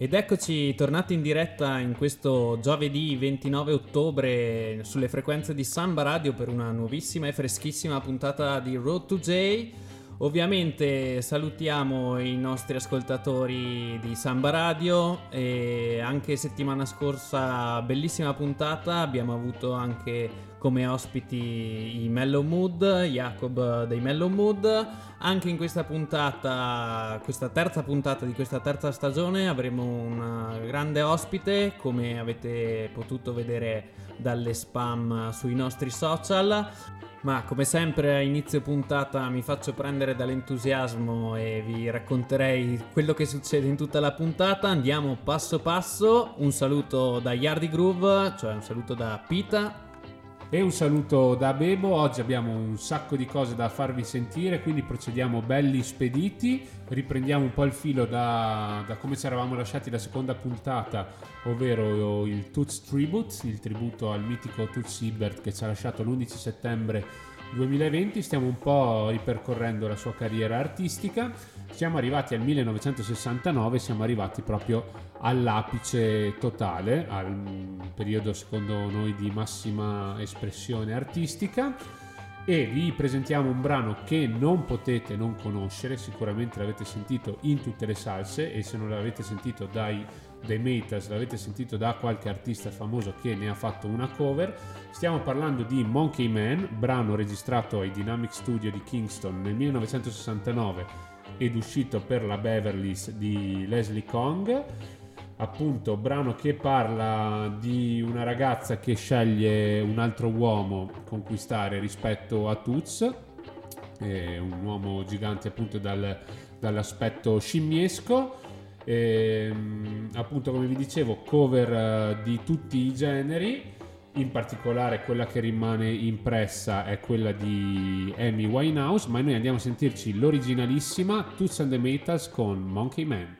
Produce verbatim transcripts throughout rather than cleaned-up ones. Ed eccoci tornati in diretta in questo giovedì ventinove ottobre sulle frequenze di Samba Radio per una nuovissima e freschissima puntata di Road to Jay. Ovviamente salutiamo i nostri ascoltatori di Samba Radio, e anche settimana scorsa bellissima puntata, abbiamo avuto anche come ospiti i Mellow Mood, Jacob dei Mellow Mood. Anche in questa puntata, questa terza puntata di questa terza stagione, avremo un grande ospite, come avete potuto vedere dalle spam sui nostri social. Ma come sempre a inizio puntata mi faccio prendere dall'entusiasmo e vi racconterei quello che succede in tutta la puntata. Andiamo passo passo. Un saluto da Yardi Groove, cioè un saluto da Pita. E un saluto da Bebo. Oggi abbiamo un sacco di cose da farvi sentire, quindi procediamo belli spediti. Riprendiamo un po' il filo da, da come ci eravamo lasciati la seconda puntata, ovvero il Toots Tribute, il tributo al mitico Toots Hibbert che ci ha lasciato l'undici settembre duemilaventi. Stiamo un po' ripercorrendo la sua carriera artistica. Siamo arrivati al millenovecentosessantanove, siamo arrivati proprio all'apice totale, al periodo secondo noi di massima espressione artistica, e vi presentiamo un brano che non potete non conoscere, sicuramente l'avete sentito in tutte le salse, e se non l'avete sentito dai dei Maytals l'avete sentito da qualche artista famoso che ne ha fatto una cover. Stiamo parlando di Monkey Man, brano registrato ai Dynamic Studio di Kingston nel millenovecentosessantanove ed uscito per la Beverly's di Leslie Kong. Appunto, brano che parla di una ragazza che sceglie un altro uomo conquistare rispetto a Toots, eh, un uomo gigante appunto dal, dall'aspetto scimmiesco, eh, appunto come vi dicevo cover eh, di tutti i generi. In particolare quella che rimane impressa è quella di Amy Winehouse, ma noi andiamo a sentirci l'originalissima Toots and the Maytals con Monkey Man.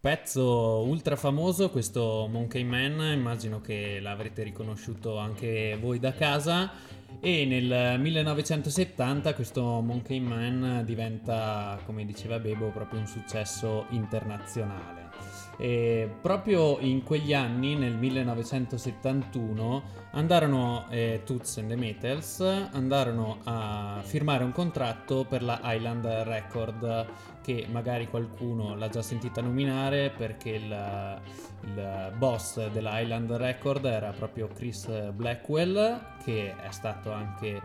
Pezzo ultra famoso questo Monkey Man, immagino che l'avrete riconosciuto anche voi da casa, e nel millenovecentosettanta questo Monkey Man diventa, come diceva Bebo, proprio un successo internazionale. E proprio in quegli anni, nel millenovecentosettantuno, andarono eh, Toots and the Maytals andarono a firmare un contratto per la Island Record, che magari qualcuno l'ha già sentita nominare perché il, il boss della Island Record era proprio Chris Blackwell, che è stato anche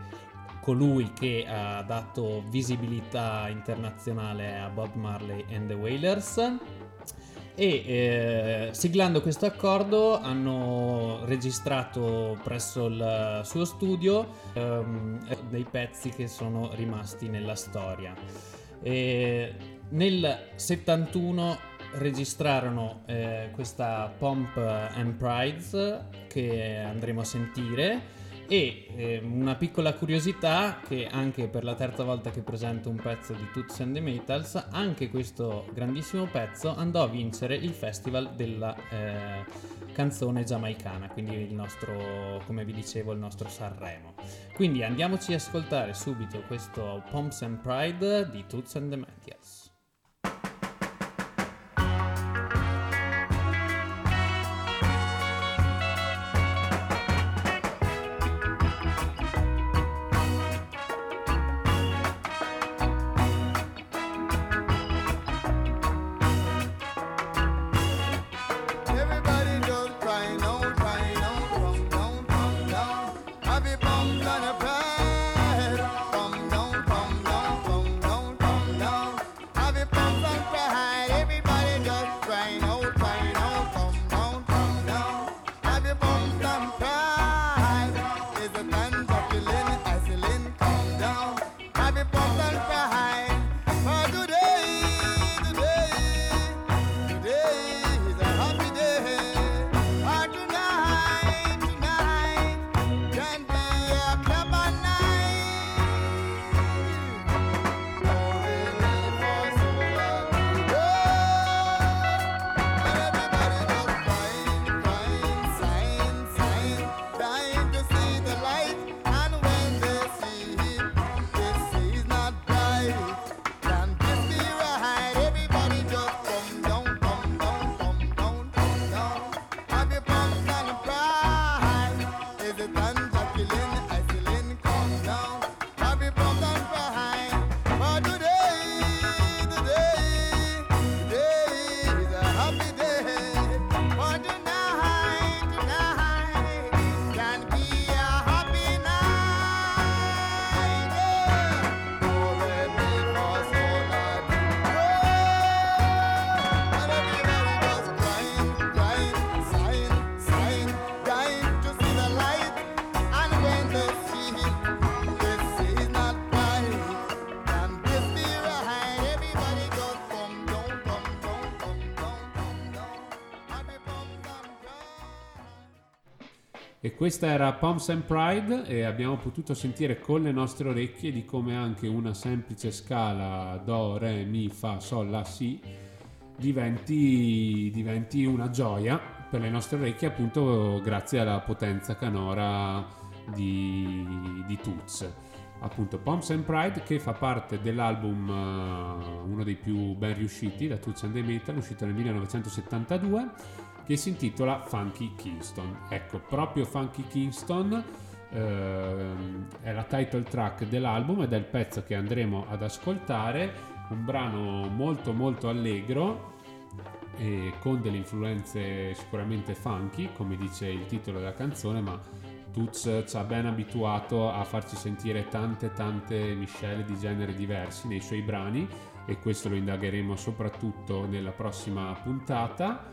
colui che ha dato visibilità internazionale a Bob Marley and the Wailers, e eh, siglando questo accordo hanno registrato presso il suo studio ehm, dei pezzi che sono rimasti nella storia. E nel settantuno registrarono eh, questa Pomp and Pride che andremo a sentire. E eh, una piccola curiosità, che anche per la terza volta che presento un pezzo di Toots and the Maytals, anche questo grandissimo pezzo andò a vincere il festival della eh, canzone giamaicana, quindi il nostro, come vi dicevo, il nostro Sanremo. Quindi andiamoci ad ascoltare subito questo Pomps and Pride di Toots and the Maytals. E questa era Pomps and Pride, e abbiamo potuto sentire con le nostre orecchie di come anche una semplice scala do, re, mi, fa, sol, la, si diventi, diventi una gioia per le nostre orecchie, appunto grazie alla potenza canora di, di Toots. Appunto Pomps and Pride, che fa parte dell'album, uh, uno dei più ben riusciti da Toots and the Maytals, uscito nel millenovecentosettantadue, che si intitola Funky Kingston. Ecco, proprio Funky Kingston ehm, è la title track dell'album ed è il pezzo che andremo ad ascoltare, un brano molto molto allegro e con delle influenze sicuramente funky, come dice il titolo della canzone, ma Toots ci ha ben abituato a farci sentire tante tante miscele di generi diversi nei suoi brani, e questo lo indagheremo soprattutto nella prossima puntata.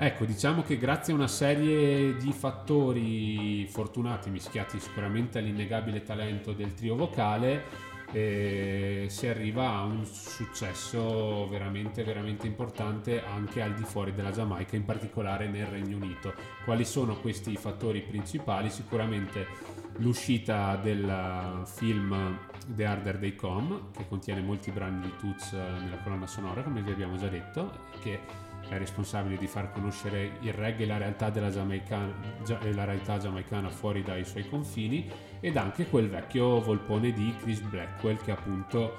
Ecco, diciamo che grazie a una serie di fattori fortunati, mischiati sicuramente all'innegabile talento del trio vocale, eh, si arriva a un successo veramente veramente importante anche al di fuori della Giamaica, in particolare nel Regno Unito. Quali sono questi fattori principali? Sicuramente l'uscita del film The Harder They Come, che contiene molti brani di Toots nella colonna sonora, come vi abbiamo già detto, che è responsabile di far conoscere il reggae e la realtà della giamaicana, gia, la realtà giamaicana fuori dai suoi confini, ed anche quel vecchio volpone di Chris Blackwell, che appunto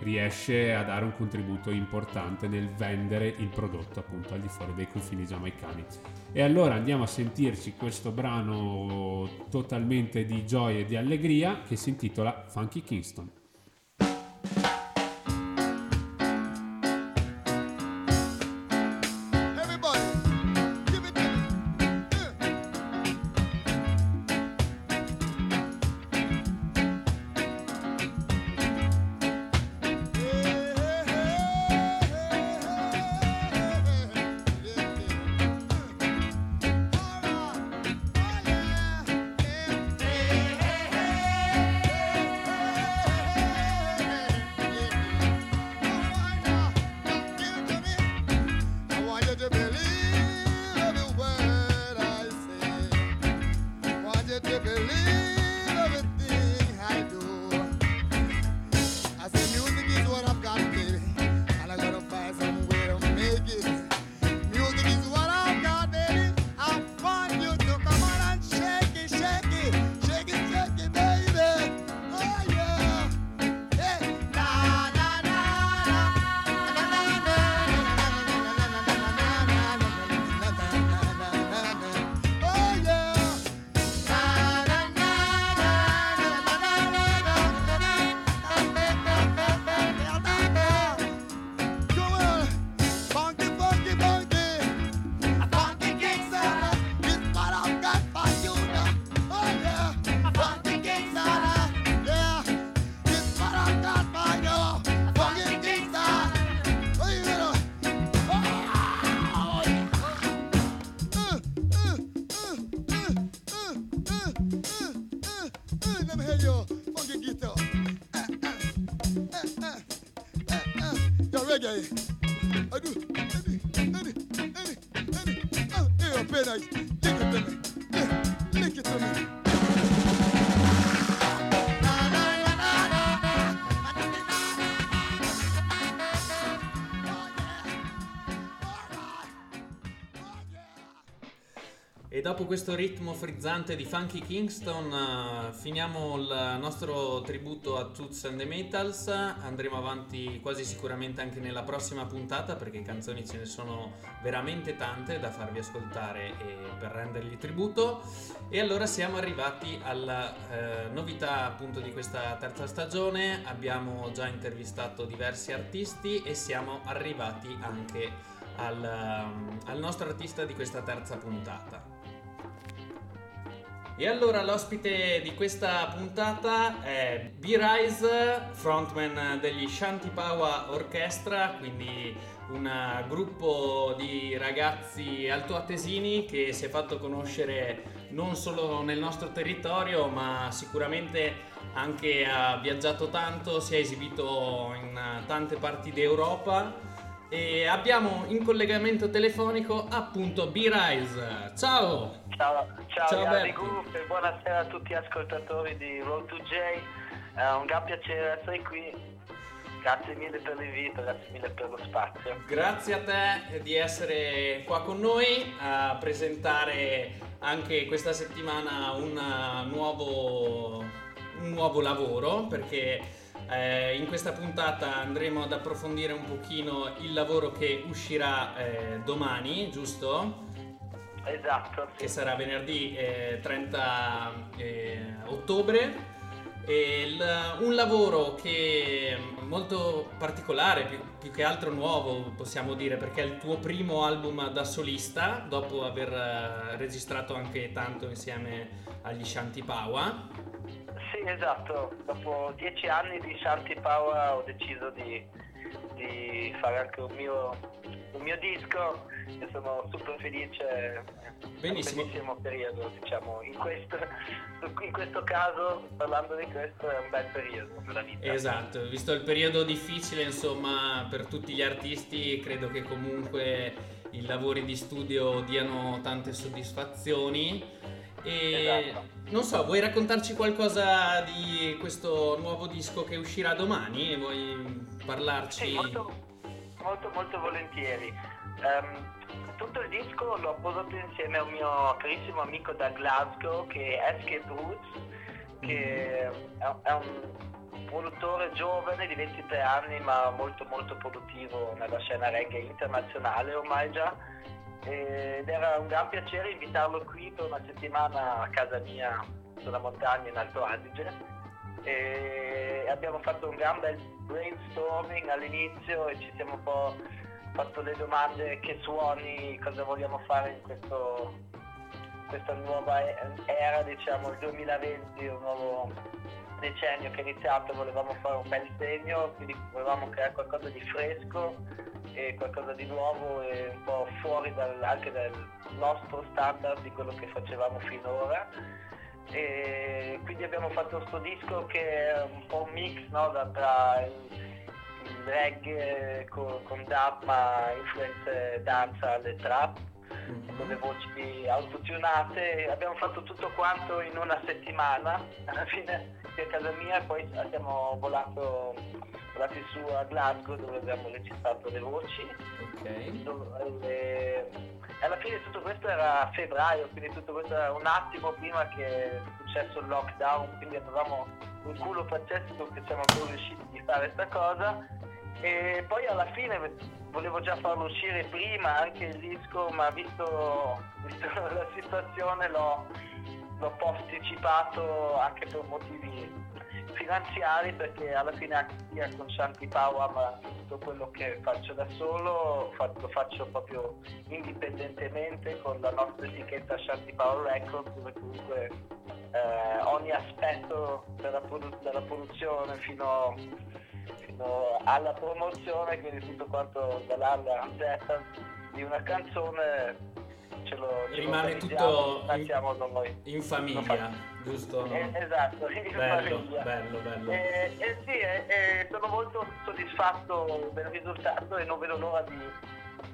riesce a dare un contributo importante nel vendere il prodotto appunto al di fuori dei confini giamaicani. E allora andiamo a sentirci questo brano totalmente di gioia e di allegria che si intitola Funky Kingston. it like, lick it to me, yeah, lick it to me. E dopo questo ritmo frizzante di Funky Kingston uh, finiamo il nostro tributo a Toots and the Maytals. Andremo avanti quasi sicuramente anche nella prossima puntata, perché canzoni ce ne sono veramente tante da farvi ascoltare e per rendergli tributo. E allora siamo arrivati alla uh, novità appunto di questa terza stagione. Abbiamo già intervistato diversi artisti e siamo arrivati anche al, um, al nostro artista di questa terza puntata. E allora l'ospite di questa puntata è B-Rise, frontman degli Shanti Powa Orchestra, quindi un gruppo di ragazzi altoatesini che si è fatto conoscere non solo nel nostro territorio, ma sicuramente anche ha viaggiato tanto, si è esibito in tante parti d'Europa e abbiamo in collegamento telefonico appunto B-Rise. Ciao! Ciao, ciao, ciao Gabri Goof e buonasera a tutti gli ascoltatori di Road to Jay, è un gran piacere essere qui, grazie mille per l'invito, grazie mille per lo spazio. Grazie a te di essere qua con noi a presentare anche questa settimana un nuovo, un nuovo lavoro, perché eh, in questa puntata andremo ad approfondire un pochino il lavoro che uscirà eh, domani, giusto? Esatto, sì. Che sarà venerdì eh, trenta eh, ottobre. E il, un lavoro che è molto particolare, più, più che altro nuovo possiamo dire, perché è il tuo primo album da solista dopo aver eh, registrato anche tanto insieme agli Shanti Powa. Sì, esatto, dopo dieci anni di Shanti Powa ho deciso di di fare anche un mio, un mio disco e sono super felice. Benissimo. È un bellissimo periodo, diciamo, in questo, in questo caso, parlando di questo, è un bel periodo della vita. Esatto, visto il periodo difficile insomma per tutti gli artisti, credo che comunque i lavori di studio diano tante soddisfazioni. E esatto. Non so, vuoi raccontarci qualcosa di questo nuovo disco che uscirà domani? Vuoi parlarci? Sì, molto, molto, molto volentieri. Um, tutto il disco l'ho posato insieme a un mio carissimo amico da Glasgow che è Escape Roots, che è un produttore giovane di ventitré anni ma molto molto produttivo nella scena reggae internazionale ormai già. Ed era un gran piacere invitarlo qui per una settimana a casa mia sulla montagna in Alto Adige e abbiamo fatto un gran bel brainstorming all'inizio e ci siamo un po' fatto le domande, che suoni, cosa vogliamo fare in questo, questa nuova era, diciamo il duemilaventi, un nuovo decennio che è iniziato. Volevamo fare un bel segno, quindi volevamo creare qualcosa di fresco e qualcosa di nuovo e un po' fuori dal, anche dal nostro standard di quello che facevamo finora, e quindi abbiamo fatto questo disco che è un po' un mix, no, tra il reggae con, con dub ma influenze danza alle trap, con le voci autotunate. Abbiamo fatto tutto quanto in una settimana alla fine a casa mia e poi siamo volato volati su a Glasgow dove abbiamo registrato le voci. Okay. E alla fine tutto questo era a febbraio, quindi tutto questo era un attimo prima che è successo il lockdown, quindi avevamo un culo pazzesco che siamo ancora riusciti di fare questa cosa. E poi alla fine volevo già farlo uscire prima anche il disco, ma visto, visto la situazione l'ho, l'ho posticipato anche per motivi finanziari, perché alla fine anche sia con Shanti Powa ma tutto quello che faccio da solo lo faccio proprio indipendentemente con la nostra etichetta Shanti Powa Records, dove comunque eh, ogni aspetto della, produ- della produzione fino, fino alla promozione, quindi tutto quanto dall'A alla Z di una canzone ce lo, ce rimane lo tutto in, in famiglia, giusto? Eh, esatto, in bello, famiglia. Bello, bello. Eh, eh, sì, eh, eh, sono molto soddisfatto del risultato e non vedo l'ora di,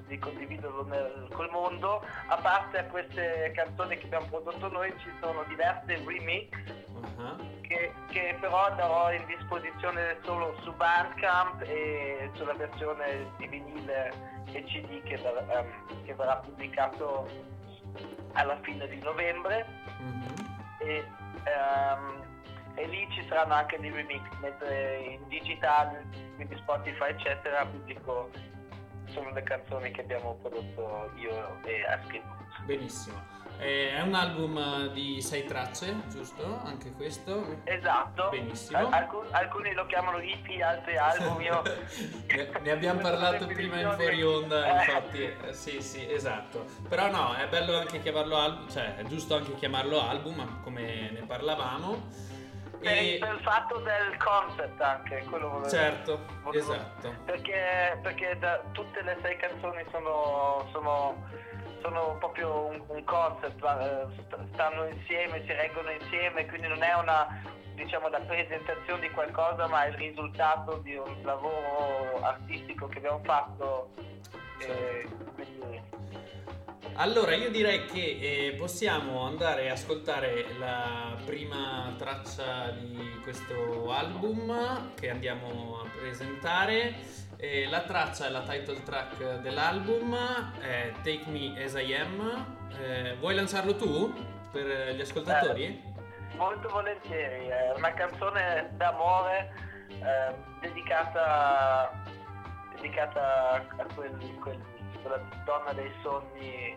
di condividerlo nel, col mondo. A parte a queste canzoni che abbiamo prodotto noi ci sono diverse remix uh-huh. che, che però darò in disposizione solo su Bandcamp e sulla versione di vinile e C D che, um, che verrà pubblicato alla fine di novembre uh-huh. e, um, e lì ci saranno anche dei remix, mentre in digitale, quindi Spotify eccetera, pubblico sono le canzoni che abbiamo prodotto io e Escape Roots. Benissimo. È un album di sei tracce, giusto? Anche questo? Esatto. Benissimo. Alcun, alcuni lo chiamano E P, altri album. Io ne, ne abbiamo parlato prima in fuori onda, infatti. Eh. Sì, sì, esatto. Però no, è bello anche chiamarlo album, cioè è giusto anche chiamarlo album, come ne parlavamo. Per, e... per il fatto del concept anche, quello volevo, certo, volevo, esatto. Perché, perché da, tutte le sei canzoni sono, sono, sono proprio un, un concept, stanno insieme, si reggono insieme, quindi non è una, diciamo, la presentazione di qualcosa, ma è il risultato di un lavoro artistico che abbiamo fatto. Certo. E, quindi... Allora io direi che eh, possiamo andare a ascoltare la prima traccia di questo album che andiamo a presentare. Eh, la traccia è la title track dell'album, eh, Take Me As I Am. Eh, vuoi lanciarlo tu per gli ascoltatori? Eh, molto volentieri, è una canzone d'amore eh, dedicata, dedicata a quel, quel la donna dei sogni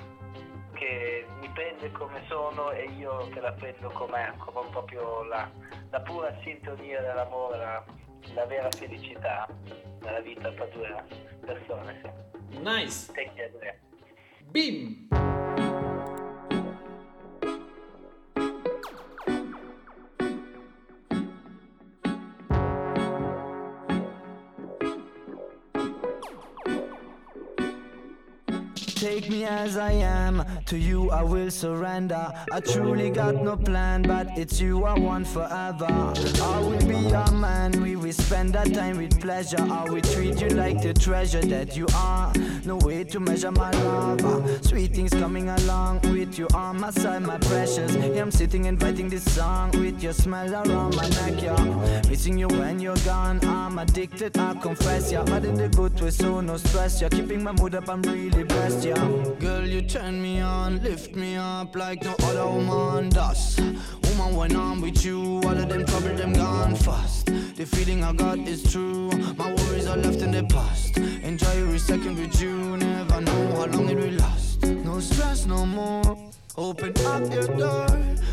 che mi prende come sono e io che la prendo com'è, come proprio la, la pura sintonia dell'amore, la, la vera felicità nella vita per due persone. Sì. Nice! Bim! Take me as I am, to you I will surrender. I truly got no plan, but it's you I want forever. I will be your man, we will spend our time with pleasure. I will treat you like the treasure that you are. No way to measure my love. Sweet things coming along, with you on my side, my precious. Here I'm sitting inviting this song, with your smile around my neck, yeah. Missing you when you're gone, I'm addicted, I confess, yeah. But in the good way, so no stress, yeah. Keeping my mood up, I'm really blessed, yeah. Girl, you turn me on, lift me up like no other woman does. Woman, when I'm with you, all of them trouble, them gone fast. The feeling I got is true, my worries are left in the past. Enjoy every second with you, never know how long it will last. No stress no more, open up your door.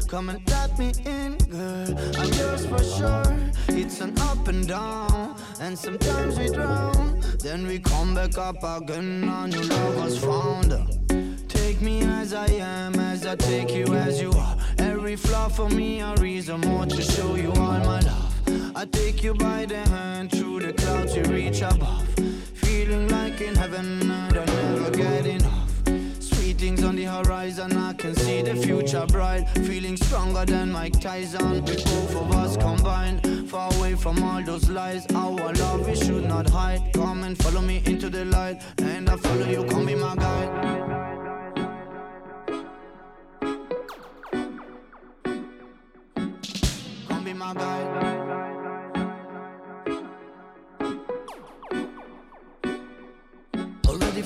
Come and let me in, girl, I'm yours for sure. It's an up and down, and sometimes we drown. Then we come back up again, our new love was found. Take me as I am, as I take you as you are. Every flaw for me a reason more to show you all my love. I take you by the hand, through the clouds you reach above. Feeling like in heaven, I don't ever get enough. Things on the horizon, I can see the future bright. Feeling stronger than Mike Tyson, with both of us combined. Far away from all those lies, our love we should not hide. Come and follow me into the light, and I follow you, come be my guide. Come be my guide.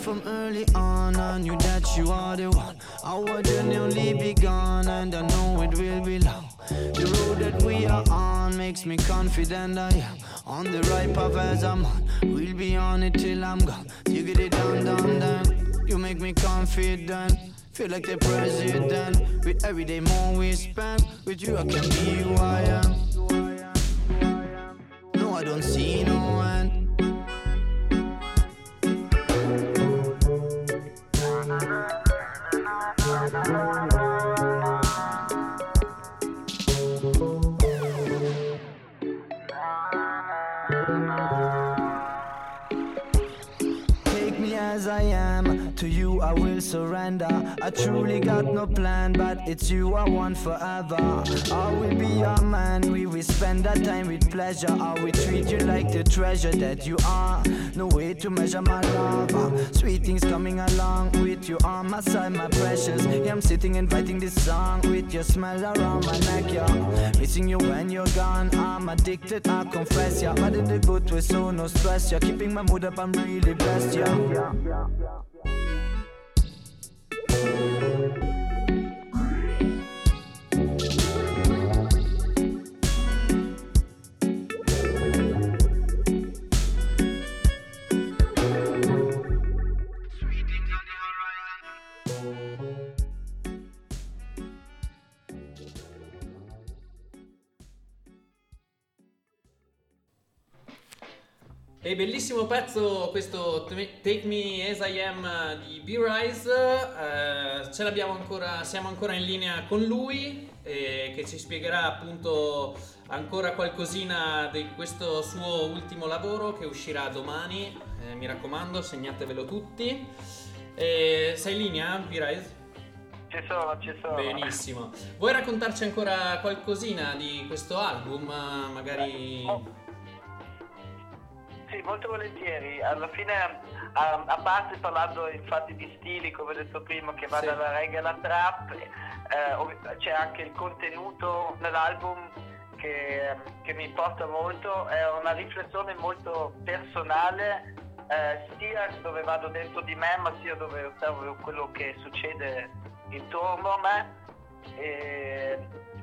From early on, I knew that you are the one. Our journey only begun, and I know it will be long. The road that we are on makes me confident I am on the right path as I'm on. We'll be on it till I'm gone. You get it down, down, down. You make me confident, feel like the president. With every day more we spend, with you I can be who I am. No, I don't see no end. Surrender. I truly got no plan, but it's you I want forever. I will be your man, we will spend that time with pleasure. I will treat you like the treasure that you are. No way to measure my love. Sweet things coming along with you on my side, my precious. Yeah, I'm sitting inviting this song with your smile around my neck, yeah. Missing you when you're gone, I'm addicted, I confess, yeah. I did it good, so no stress, yeah. Keeping my mood up, I'm really blessed, yeah. E bellissimo pezzo questo Take Me As I Am di B-Rise, eh, ce l'abbiamo ancora, siamo ancora in linea con lui, eh, che ci spiegherà appunto ancora qualcosina di questo suo ultimo lavoro che uscirà domani, eh, mi raccomando, segnatevelo tutti. Eh, sei in linea, B-Rise? Ci sono, ci sono. Benissimo. Vuoi raccontarci ancora qualcosina di questo album, magari... Oh. Sì, molto volentieri. Alla fine, a, a parte parlando infatti di stili, come ho detto prima, che va sì. dalla reggae alla trap, eh, c'è anche il contenuto dell'album che, che mi importa molto, è una riflessione molto personale, eh, sia dove vado dentro di me, ma sia dove osservo quello che succede intorno a me. E,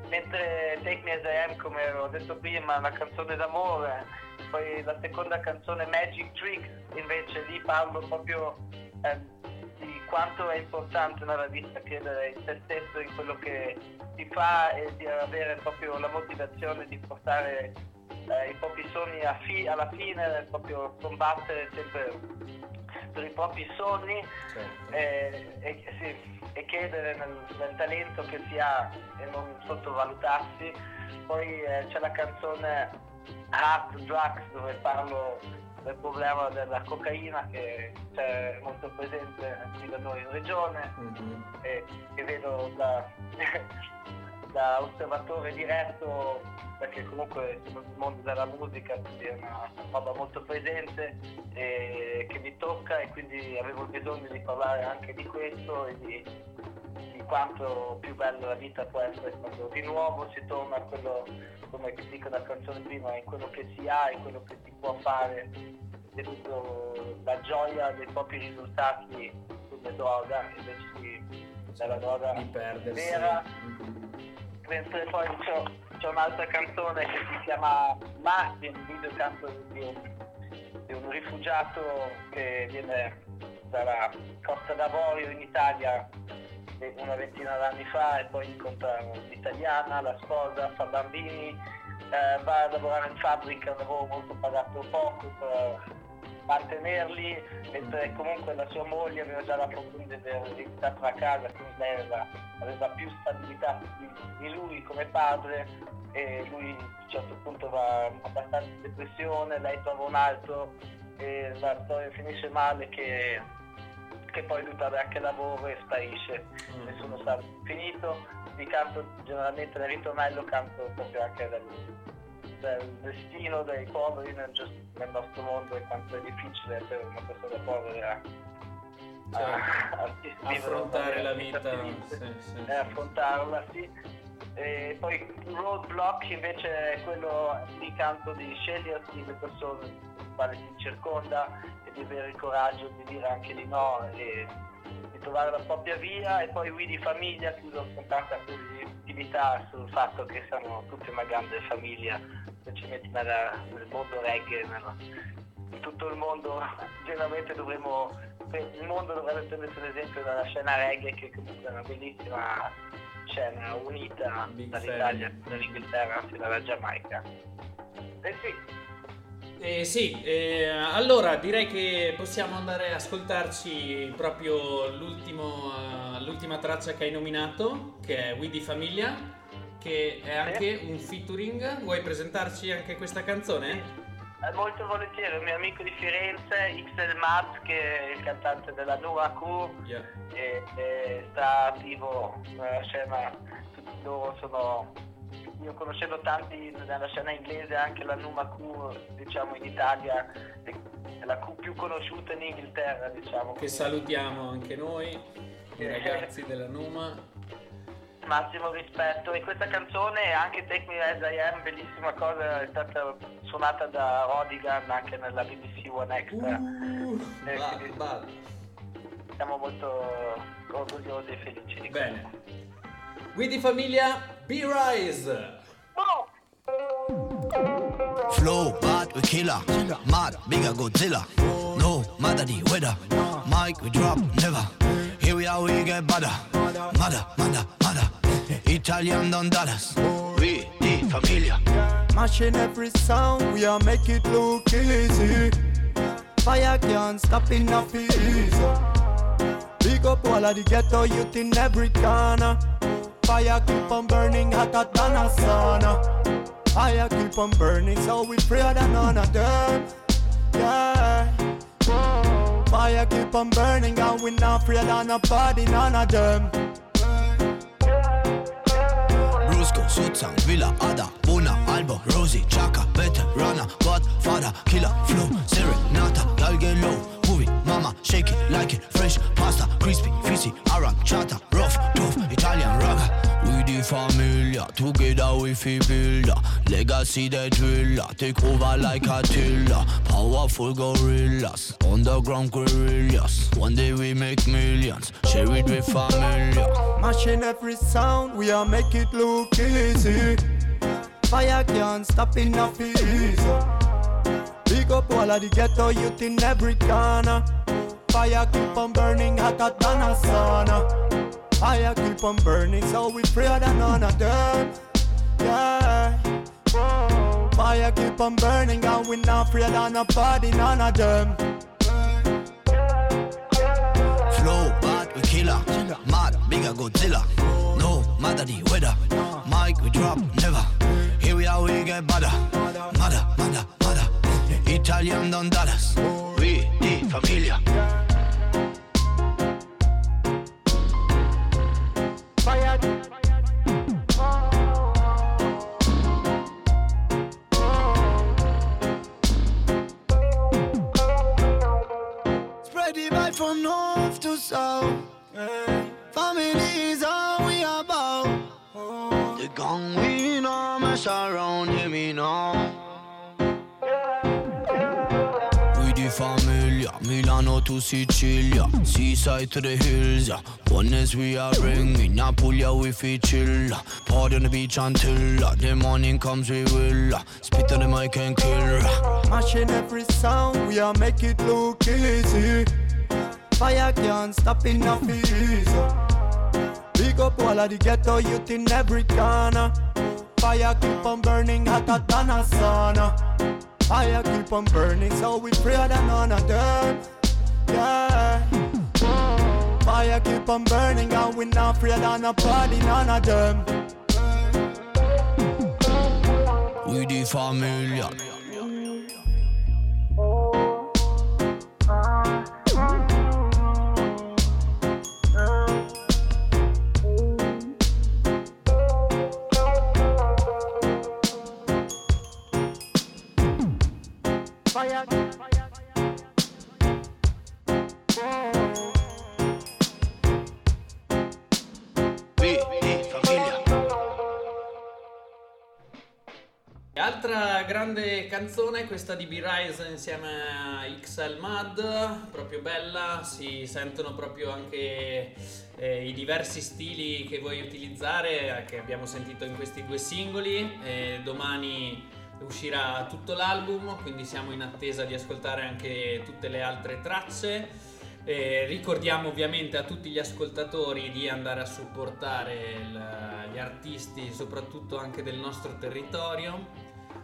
mentre Take Me As I Am, come ho detto prima, è una canzone d'amore. Poi la seconda canzone, Magic Tricks, invece lì parlo proprio eh, di quanto è importante nella vita credere in se stesso, in quello che si fa e di avere proprio la motivazione di portare eh, i propri sogni a fi- alla fine, proprio combattere sempre per i propri sogni, certo. e, e, sì, e credere nel, nel talento che si ha e non sottovalutarsi. Poi eh, c'è la canzone Hard Drugs, dove parlo del problema della cocaina che c'è molto presente qui da noi in regione, mm-hmm. e che vedo da, da osservatore diretto, perché comunque sul mondo della musica è una roba molto presente e che mi tocca, e quindi avevo bisogno di parlare anche di questo e di, di quanto più bella la vita può essere quando di nuovo si torna a quello, come dico la canzone prima, in quello che si ha, in quello che si può fare, deduto la gioia dei propri risultati sulle droga, invece di della droga vera. Mentre poi c'è, c'è un'altra canzone che si chiama Martin, il video canto di un, di un rifugiato che viene dalla Costa d'Avorio in Italia una ventina d'anni fa, e poi incontra un'italiana, la sposa, fa bambini, eh, va a lavorare in fabbrica, un lavoro molto pagato poco per mantenerli, mentre comunque la sua moglie aveva già la fortuna di aver visitato la casa, quindi lei aveva, aveva più stabilità di, di lui come padre, e lui a un certo punto va abbastanza in depressione, lei trova un altro e la storia finisce male, che che poi lui perde anche lavoro e sparisce, mm. nessuno sa. Finito, vi canto generalmente nel ritornello, canto proprio anche del, del destino dei poveri nel, nel nostro mondo, e quanto è difficile per una persona povera a, a, a affrontare la vita, vita finita, sì, sì, e affrontarla, sì. E poi Roadblock invece è quello di canto di scegliersi le persone quale si circonda e di avere il coraggio di dire anche di no e di trovare la propria via. E poi Wid di Famiglia, chiudo con tanta positività sul fatto che siamo tutti una grande famiglia, specialmente nella, nel mondo reggae, nella, in tutto il mondo generalmente dovremmo, il mondo dovrebbe prendersi l'esempio dalla scena reggae, che comunque è una bellissima scena unita Big dall'Italia, dall'Inghilterra, anzi dalla Giamaica. E sì. Eh sì, eh, allora direi che possiamo andare a ascoltarci proprio l'ultimo, uh, l'ultima traccia che hai nominato, che è Wid di Famiglia, che è anche un featuring. Vuoi presentarci anche questa canzone? Molto volentieri, un mio amico di Firenze, Ixel Mabs, che è il cantante della Numa Q, yeah. e, e sta vivo nella scena, tutti loro sono, io conoscendo tanti nella scena inglese, anche la Numa Q, diciamo in Italia, è la Q più conosciuta in Inghilterra, diciamo. Che salutiamo anche noi, i ragazzi della Numa. Massimo rispetto. E questa canzone, anche Take Me As I Am, bellissima cosa, è stata suonata da Rodigan anche nella B B C One Extra. Uh, eh, vado, vado. Siamo molto orgogliosi e felici di bene. Questo. Wid di Famiglia, B-Rise. Oh. Flow, bad, we killer, mad, bigger Godzilla. No matter the weather, mic we drop never. Here we are, we get better, madder, madder, madder. Italian Don Dallas, we the Famiglia. Mashing every sound, we are make it look easy. Fire can't stop enough easy. Big up all of the ghetto youth in every corner. Fire keep on burning hotter than a sauna. Fire keep on burning, so we pray that none of them. Yeah. Fire keep on burning and we not afraid of nobody, none of them. Brusco, Suzan, Villa, Ada, Buna, Albo, Rosie, Chaka, Better, Rana, Godfather, Killer, Flow, Serenata, Girl Get Low, Movie, Mama, Shake It, Like It, Fresh, Pasta, Crispy, Fizzy, Aram, Chata, Rough, Tough, Italian, Raga. We the Famiglia, together we fi builder. Legacy the driller, take over like a tiller. Powerful gorillas, underground guerrillas. One day we make millions, share it with Famiglia. Mashing every sound, we are make it look easy. Fire can't stop enough easy. Big up all of the ghetto youth in every corner. Fire keep on burning hotter than a sauna. Fire keep on burning, so we pray that none of them. Yeah. Fire keep on burning, and we not afraid of nobody, none of them. Flow bad, we killer, mad, bigger Godzilla. No matter the weather, mic we drop never. Here we are, we get better, madder, madder, madder. Italian Don Dallas, we the Famiglia. Fire. Spread the vibe from north to south. Hey. Family is all we about. Oh. The gang we know mess around, hear me now. Famiglia, Milano to Sicilia, seaside to the hills, yeah. Oneness we are bringing, Napoleon we feel chill. Party on the beach until the morning comes we will. Spit on the mic and kill. Mashing every sound, we are make it look easy. Fire can't stop enough easy. Big up all of the ghetto youth in every corner. Fire keep on burning hotter than a sauna. Fire keep on burning, so we pray that none of them. Yeah. Fire keep on burning, and we not afraid of nobody, none of them. We the Famiglia. Fire, fire, fire, fire, fire, fire. Be, be, Famiglia. Altra grande canzone, questa di B-Rise insieme a Ixel Mad, proprio bella, si sentono proprio anche eh, i diversi stili che vuoi utilizzare, che abbiamo sentito in questi due singoli, e domani uscirà tutto l'album, quindi siamo in attesa di ascoltare anche tutte le altre tracce. E ricordiamo ovviamente a tutti gli ascoltatori di andare a supportare il, gli artisti, soprattutto anche del nostro territorio,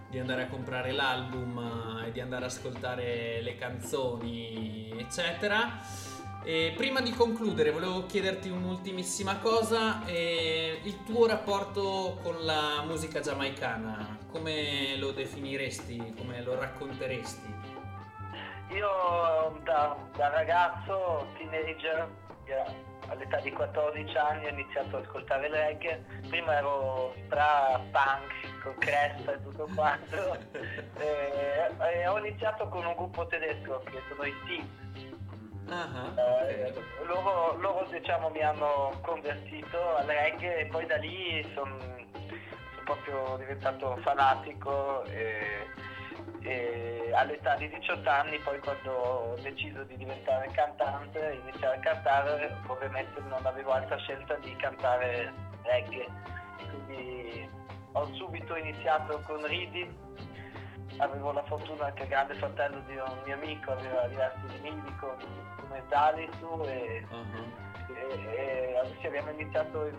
di andare a comprare l'album e di andare ad ascoltare le canzoni, eccetera. E prima di concludere volevo chiederti un'ultimissima cosa, eh, il tuo rapporto con la musica giamaicana, come lo definiresti, come lo racconteresti? Io da, da ragazzo, teenager, all'età di quattordici anni ho iniziato ad ascoltare reggae. Prima ero tra punk, con cresta e tutto quanto, e, e ho iniziato con un gruppo tedesco che sono i Toots. Uh-huh, okay. eh, loro, loro diciamo mi hanno convertito al reggae e poi da lì sono son proprio diventato fanatico e, e all'età di diciotto anni poi, quando ho deciso di diventare cantante, iniziare a cantare, ovviamente non avevo altra scelta di cantare reggae, quindi ho subito iniziato con Ridi. Avevo la fortuna che il grande fratello di un mio amico aveva diversi vinili con strumentali su e, uh-huh. e, e, e abbiamo iniziato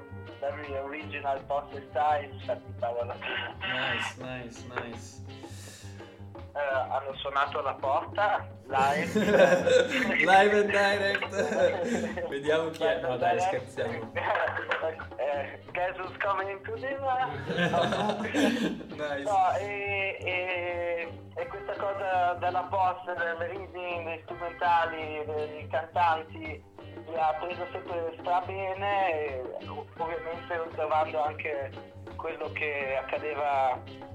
da lui original post style, Shanti Powa. Nice, nice, nice. Uh, hanno suonato alla porta live live and direct. Vediamo chi è. No, dai, scherziamo. uh, guess who's coming into dinner. Nice. No, e, e, e questa cosa della posta, del reading, dei strumentali, dei cantanti mi ha preso sempre stra bene, e ovviamente osservando anche quello che accadeva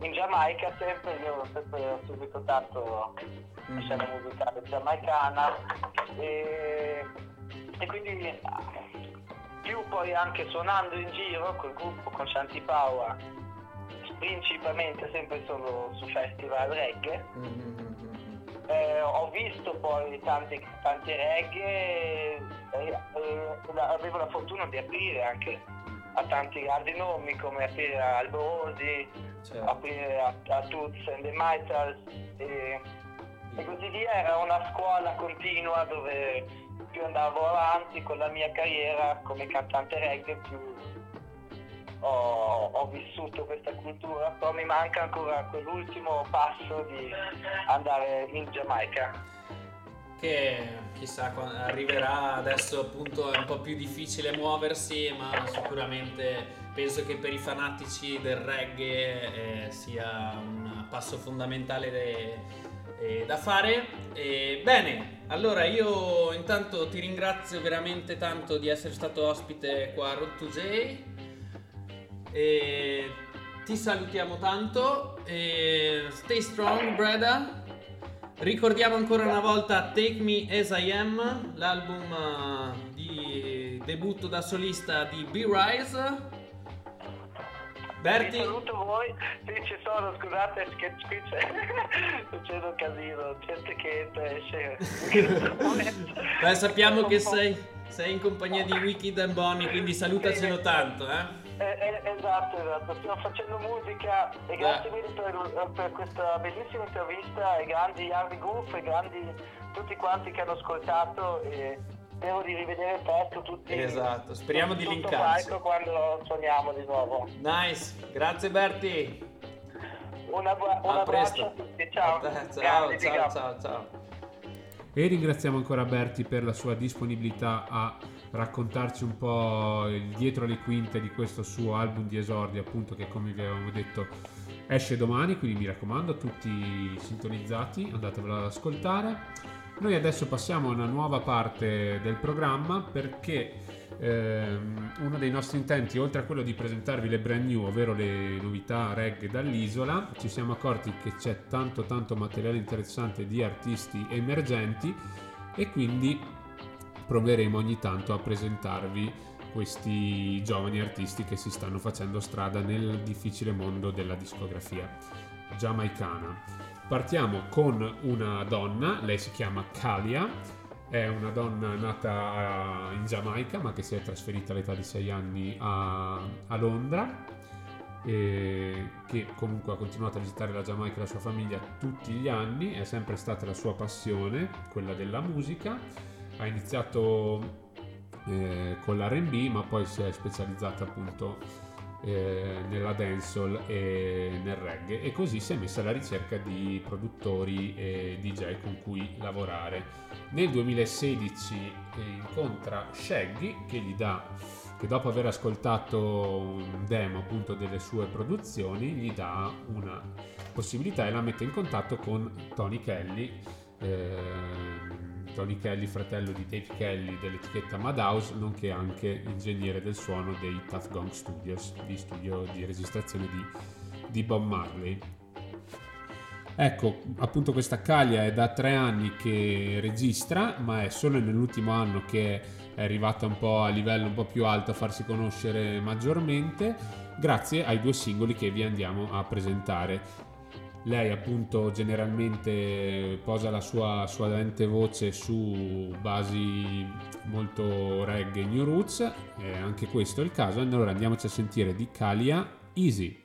in Giamaica, sempre io ho sempre subito tanto la scena musicale giamaicana e, e quindi più poi anche suonando in giro col gruppo, con Shanti Powa, principalmente sempre solo su festival reggae. Mm-hmm. Eh, ho visto poi tanti, tanti reggae e, e, e avevo la fortuna di aprire anche a tanti grandi nomi, come aprire a Alborosi, certo, aprire a, a Toots and the Maytals e, mm. e così via. Era una scuola continua dove più andavo avanti con la mia carriera come cantante reggae, più ho, ho vissuto questa cultura, però mi manca ancora quell'ultimo passo di andare in Giamaica, che chissà arriverà. Adesso appunto è un po' più difficile muoversi, ma sicuramente penso che per i fanatici del reggae eh, sia un passo fondamentale de, eh, da fare. E, bene, allora io intanto ti ringrazio veramente tanto di essere stato ospite qua a Road to Jay. E ti salutiamo tanto. E stay strong, brother. Ricordiamo ancora una volta Take Me As I Am, l'album di debutto da solista di B-Rise. Berti, vi saluto voi, sì, ci sono, scusate, che qui c'è, c'è un casino, gente che esce. Beh, sappiamo che sei, sei in compagnia di Wicked and Bonnie, quindi salutacelo tanto, eh? Eh, eh, esatto, esatto, stiamo facendo musica e grazie Beh. mille per, per questa bellissima intervista, ai grandi Harvey Goof, ai grandi tutti quanti che hanno ascoltato e spero di rivedere presto tutti. Esatto, speriamo tutto, di linkarci quando suoniamo di nuovo. Nice, grazie Berti. Una, bu- un abbraccio a tutti, ciao. Ciao, grazie, ciao, ciao, ciao. E ringraziamo ancora Berti per la sua disponibilità a raccontarci un po' il dietro le quinte di questo suo album di esordio, appunto, che come vi avevamo detto esce domani, quindi mi raccomando, tutti sintonizzati, andatevelo ad ascoltare. Noi adesso passiamo a una nuova parte del programma, perché ehm, uno dei nostri intenti, oltre a quello di presentarvi le brand new, ovvero le novità reggae dall'isola, ci siamo accorti che c'è tanto tanto materiale interessante di artisti emergenti e quindi proveremo ogni tanto a presentarvi questi giovani artisti che si stanno facendo strada nel difficile mondo della discografia giamaicana. Partiamo con una donna, lei si chiama Kalia, è una donna nata in Giamaica ma che si è trasferita all'età di sei anni a, a Londra, e che comunque ha continuato a visitare la Giamaica e la sua famiglia tutti gli anni. È sempre stata la sua passione, quella della musica. Ha iniziato eh, con l'R and B, ma poi si è specializzata appunto eh, nella dancehall e nel reggae, e così si è messa alla ricerca di produttori e D J con cui lavorare. Nel duemilasedici eh, incontra Shaggy, che gli dà, che dopo aver ascoltato un demo appunto delle sue produzioni, gli dà una possibilità e la mette in contatto con Tony Kelly, eh, Tony Kelly, fratello di Dave Kelly dell'etichetta Madhouse, nonché anche ingegnere del suono dei Tough Gong Studios, di studio di registrazione di, di Bob Marley. Ecco, appunto questa Kalia è da tre anni che registra, ma è solo nell'ultimo anno che è arrivata un po' a livello un po' più alto a farsi conoscere maggiormente, grazie ai due singoli che vi andiamo a presentare. Lei appunto generalmente posa la sua suadente voce su basi molto reggae new roots, e anche questo è il caso. Allora andiamoci a sentire di Kalia Easy.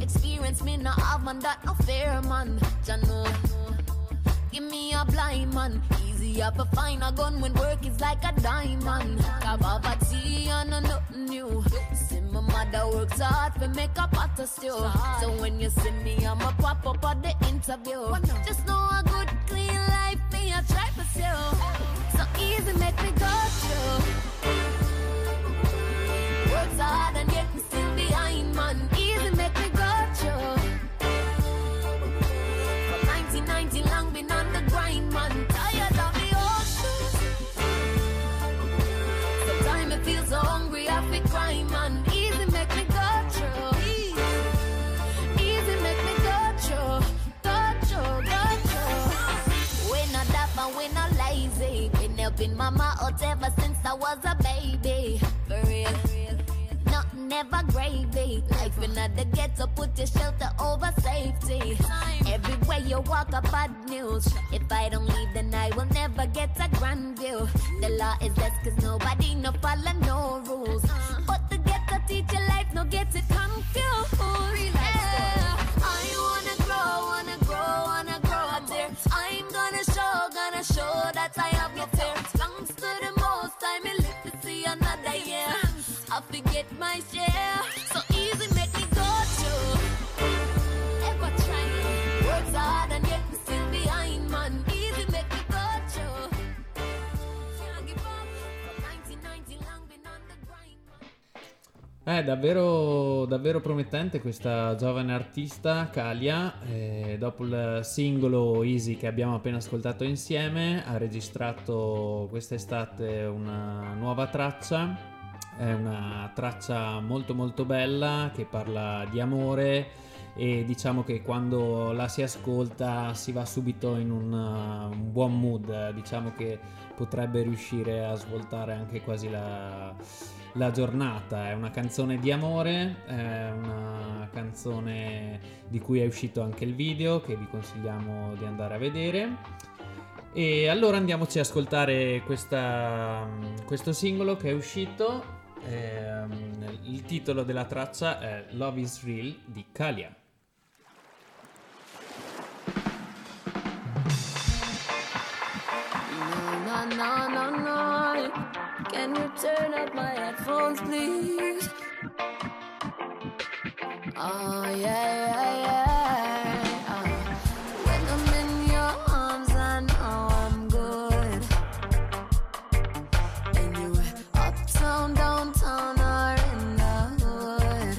Experience me not have man that a fair man. Jah know, give me a blind man. Easier to find a gun when work is like a diamond. Kabaka and nothing new. See my mother works hard to make a pot of stew. So when you see me, I'ma pop up at the interview. Just know a good clean life me a try for sale. So easy make me go through. Works hard and yet me still behind man. Easy make me. Been mama out ever since I was a baby. For real, not never gravy. Life in the ghetto, put your shelter over safety. Everywhere you walk up, bad news. If I don't leave, then I will never get a grand view. The law is less cause nobody no follow no rules. But the ghetto teach your life, no get it confused. Yeah. I wanna grow, wanna grow, wanna grow up there. I'm gonna show, gonna show that I have no fear. Yeah, I forget my share. So easy make me go through. Ever trying, works hard and yet me still behind man. Easy make me go through. Can't give up. nineteen ninety long been on the grind. È davvero davvero promettente questa giovane artista Kalia. Eh, dopo il singolo Easy che abbiamo appena ascoltato insieme, ha registrato quest'estate una nuova traccia. È una traccia molto molto bella che parla di amore, e diciamo che quando la si ascolta si va subito in un, un buon mood. Diciamo che potrebbe riuscire a svoltare anche quasi la, la giornata. È una canzone di amore, è una canzone di cui è uscito anche il video che vi consigliamo di andare a vedere. E allora andiamoci ad ascoltare questa, questo singolo che è uscito. Ehm, il titolo della traccia è Love is Real di Kalia. No, no, no, no, can you turn up my headphones please? Oh yeah, yeah, yeah. Oh. When I'm in your arms I know I'm good. Anywhere, uptown, downtown, or in the hood.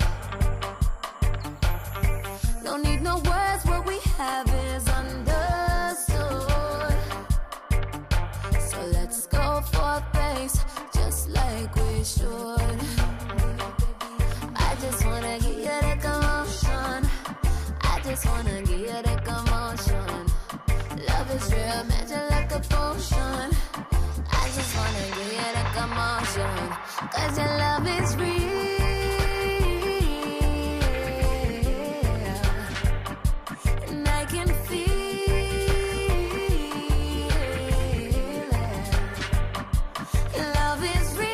Don't need no words, what we have is understood. So let's go for things just like we should. I just wanna give you that commotion. I just wanna give you that commotion. Love is real, magic like a potion. I just wanna give you the commotion. Cause your love is real, and I can feel it. Your love is real.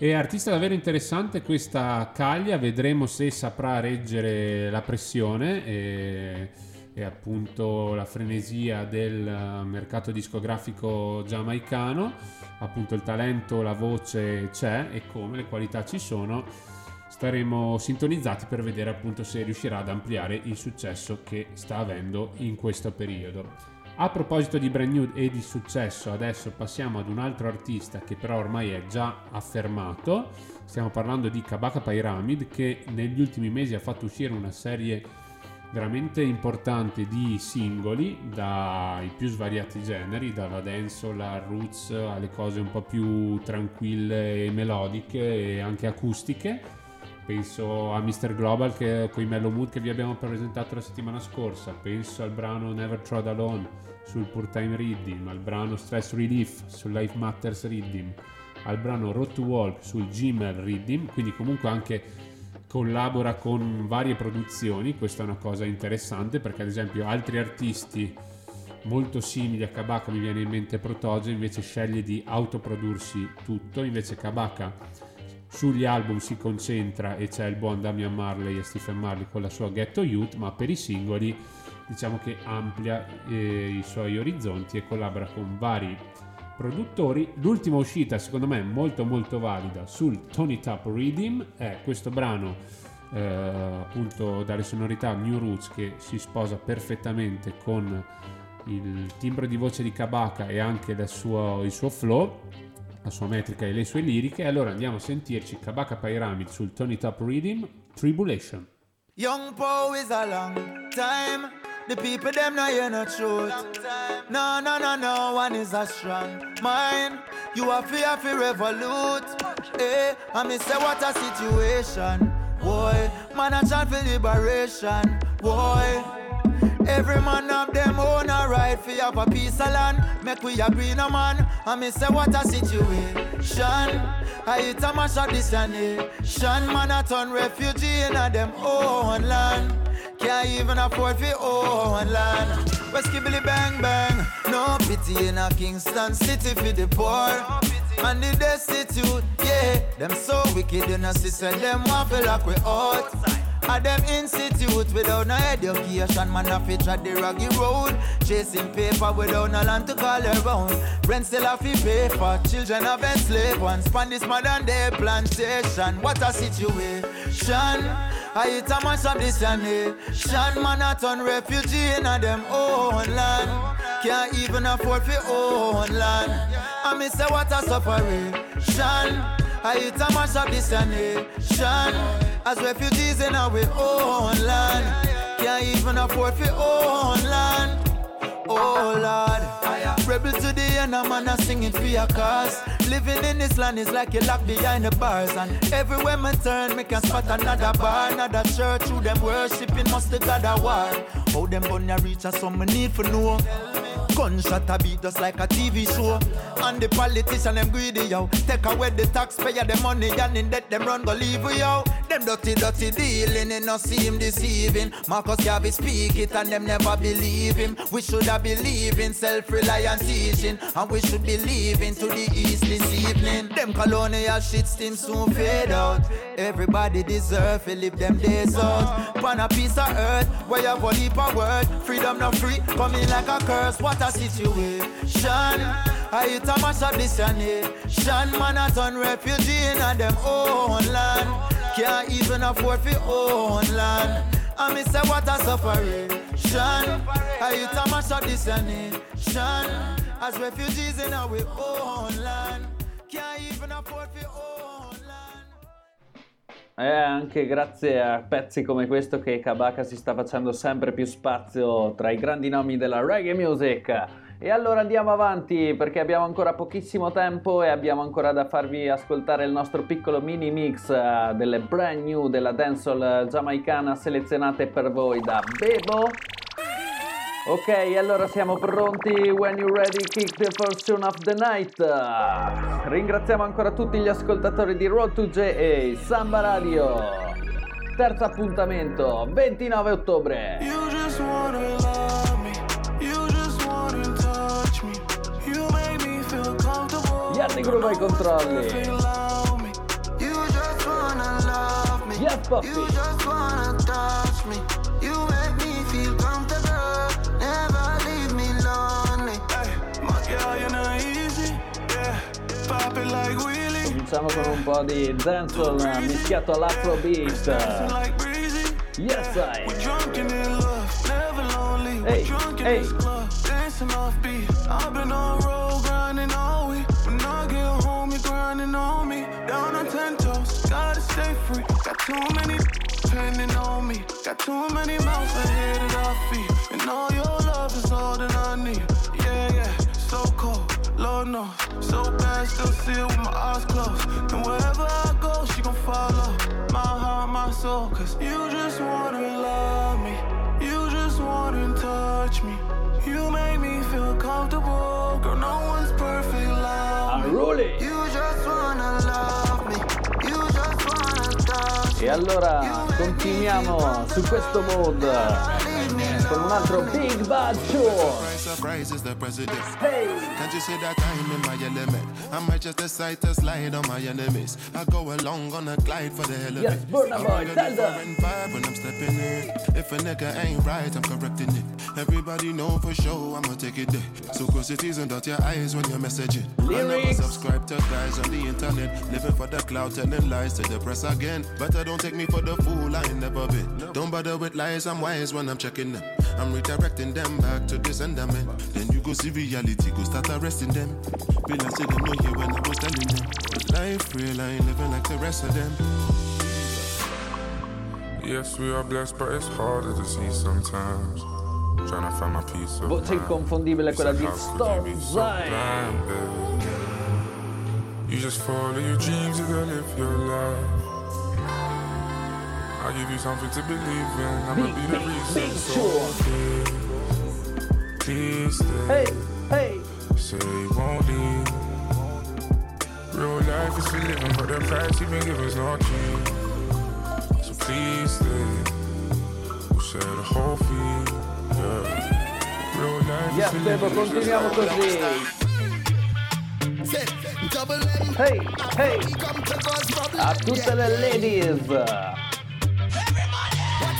E artista davvero interessante questa Kalia, vedremo se saprà reggere la pressione e, e appunto la frenesia del mercato discografico giamaicano. Appunto il talento, la voce c'è, e come le qualità ci sono, staremo sintonizzati per vedere appunto se riuscirà ad ampliare il successo che sta avendo in questo periodo. A proposito di brand new e di successo, adesso passiamo ad un altro artista che però ormai è già affermato. Stiamo parlando di Kabaka Pyramid, che negli ultimi mesi ha fatto uscire una serie veramente importante di singoli dai più svariati generi, dalla dancehall alla roots, alle cose un po' più tranquille e melodiche e anche acustiche. Penso a mister Global che, con i Mellow Mood che vi abbiamo presentato la settimana scorsa, penso al brano Never Trod Alone sul Poor Time Rhythm, al brano Stress Relief sul Life Matters Rhythm, al brano Road to Walk sul Gmail Rhythm, quindi comunque anche collabora con varie produzioni. Questa è una cosa interessante perché ad esempio altri artisti molto simili a Kabaka, mi viene in mente Protoge, invece sceglie di autoprodursi tutto, invece Kabaka sugli album si concentra e c'è il buon Damian Marley e Stephen Marley con la sua Ghetto Youth, ma per i singoli diciamo che amplia eh, i suoi orizzonti e collabora con vari produttori. L'ultima uscita secondo me molto molto valida sul Tony Tap Rhythm è questo brano eh, appunto dalle sonorità New Roots, che si sposa perfettamente con il timbro di voce di Kabaka e anche la sua, il suo flow, la sua metrica e le sue liriche. Allora andiamo a sentirci Kabaka Pyramid sul Tony Tap Rhythm, Tribulation. Young Poe is a long time. The people them not hear no truth. No, no, no, no one is a strong mind. You are fear for revolute. Eh, I me say what a situation. Boy, man a chant for liberation. Boy, every man of them own a right for have a piece of land. Make we a greener man. I me say what a situation. I hit a mash of this and Shan man a turn refugee in a them own land. Can't even afford for own land. We skibbly bang bang. No pity in a Kingston city for the poor and the destitute. Yeah, them so wicked in a system. Them waffle like we out. At them institute without no education, man a fit at the raggy road. Chasing paper without no land to call around. Rent still a fi pay for, children have enslaved ones. Span this modern day plantation, what a situation. I hit a mash of this and Shan man a turn refugee in a them own land. Can't even afford fi own land. I me say what a suffering. Shan I hit a mash of this and Shan as refugees in our own land. Can't even afford for own land. Oh Lord, I am rebel to the end, I'm not singing for your cause. Living in this land is like you're locked behind the bars. And everywhere I turn, me can spot another bar, another church. Who them worshipping must the God of war. How them gonna reach us, some need for no. Gunshot a beat just like a T V show. And the politician them greedy, yo. Take away the taxpayer, the money, and in debt them run go leave you, yo. Them dirty, dirty dealing, it no seem deceiving. Marcus Garvey speak it and them never believe him. We should have believed in self-reliance teaching, and we should be leaving to the east this evening. Them colonial shit steam soon fade out. Everybody deserve to live them days out. Pan a piece of earth, where you go deep a word. Freedom not free, coming like a curse. What a situation. I hit a mash of this and Shan man a turn refugee in a them own land. Can't even afford for own land. I me say what a suffering. Shan I hit a mash of this and Shan as refugees in our own land. Can't even afford for own land. È anche grazie a pezzi come questo che Kabaka si sta facendo sempre più spazio tra i grandi nomi della reggae music. E allora andiamo avanti perché abbiamo ancora pochissimo tempo e abbiamo ancora da farvi ascoltare il nostro piccolo mini mix delle brand new della dancehall giamaicana selezionate per voi da Bebo Ok, allora siamo pronti. When you're ready, kick the first tune of the night. Ringraziamo ancora tutti gli ascoltatori di Road to Jay e Samba Radio. Terzo appuntamento, ventinove ottobre. You just wanna love me. You just wanna touch me. You make me feel comfortable. Yardi Groove ai controlli. You just wanna love me. Yes, Poppy. You just wanna touch me. You make me feel comfortable. Never leave me lonely. Hey, my girl, you know easy, yeah, pop it like Willy. Cominciamo con un po' di dancehall mischiato all'afrobeat. Yes, I. Hey, hey. Dancing off beat. I've been on road grinding all week. When I get home, you're grinding on me. Down on ten toes, gotta stay free. Got too many depending on me. Got too many mouths I hit it off feet. And all your love is all that I need. Yeah, yeah, so cold, Lord knows. So bad, still see it with my eyes closed. And wherever I go, she gon' follow. My heart, my soul. Cause you just wanna love me. You just wanna touch me. You make me feel comfortable. Girl, no one's perfect like me. Unruly. You just wanna love me. You just wanna touch me. E allora continuiamo su questo mood con un altro Big Bad Show. Surprise is the president. Hey. Can't you see that I'm in my element? I might just decide to slide on my enemies. I go along on a glide for the hell of it. Yes, Burna Boy, tell them. When I'm stepping in, if a nigga ain't right, I'm correcting it. Everybody know for sure I'ma take it there. So close your teeth and dot your eyes when you're messaging. Lyrics. I never subscribe to guys on the internet, living for the clout, telling lies to the press again. Better don't take me for the fool, I ain't never been. Don't bother with lies, I'm wise when I'm checking them. I'm redirecting them back to this and that, man. Then you go see reality, go start arresting them. Feel I say them no here when I was telling them. But life real, I ain't living like the rest of them. Yes, we are blessed, but it's harder to see sometimes. Trying to find my peace of mind. Voce inconfondibile quella di Stormzy. You just follow your dreams, you gonna live your life. I give you something to believe in. I'ma be the reason. So please, please stay. Hey, hey. Say you won't leave. Real life is we living, but the price you've been giving's not cheap. So please stay. We'll share the whole field. Yeah. Real life yeah, is we living, but the price. Hey, hey. A tutte le ladies.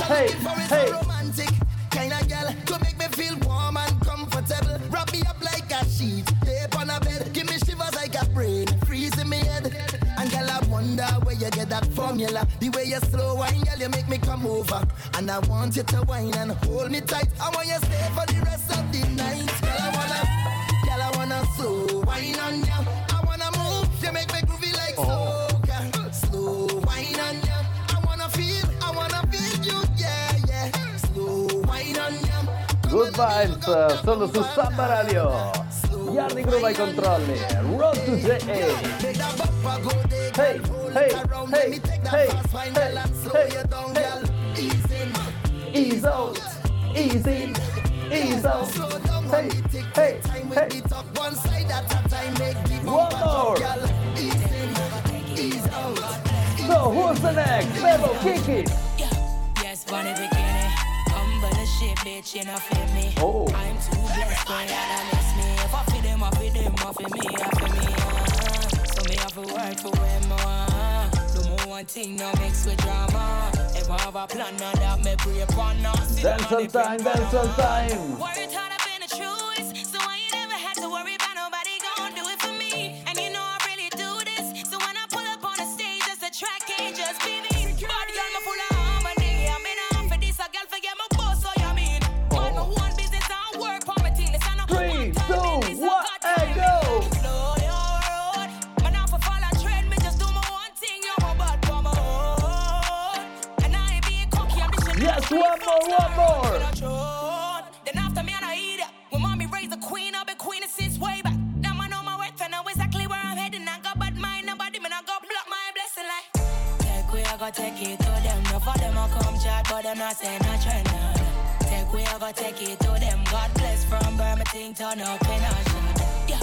Hey, hey. Romantic kind of girl to make me feel warm and comfortable. Wrap me up like a sheet, tape on a bed. Give me shivers like a brain, freezing me head. And girl, I wonder where you get that formula. The way you slow wine, girl, you make me come over. And I want you to wine and hold me tight. I want you to stay for the rest of the night. Girl, I wanna, girl, I wanna slow wine on ya. I wanna move, you make me groovy like oh. So, girl. Slow wine on ya. I wanna feel, I wanna feel. Good vibes, solo su Samba Radio. Yardi Groove ai controlli. Road to J A. Hey, hey, hey, hey, hey, hey, hey. Ease out, ease in, ease out. Hey, hey, hey. One more. So who's the next? Bebo, kick it. Yes, Bonnie Bikini. Bitch, you know, flip me. Oh. I'm too blessed, boy, and I miss me. If I feed them, I feed them, I feed me, I feed me. Uh, so me have to work for him, uh. No more one thing, no mix with drama. If I have a plan, now that me break one, now then sometime, then sometime. Worry tied up in the truth, so I ain't never had to worry about nobody gonna do it for me. And you know I really do this, so when I pull up on the stage, that's the track, can't just be me. But y'all my full of harmony, I'm in a for this, I gotta forget my boss, so y'all mean. Three, two, one, and go! Slow your road. Man, I fall a trend, me just do my one thing. You're my bad, but my own. And I be a cookie, I'm the shit. Yes, one more, one more! Then after me, I don't eat it. When mommy raised a queen, I've been queen since way back. Now I know my worth, and I know exactly where I'm heading. I got bad mind, nobody, man, I got block my blessing like. Take we, I got take it to them. No for them, I come chat, but them not saying I trend. Take we, I got never take it to them. God bless from Birmingham, up in yeah.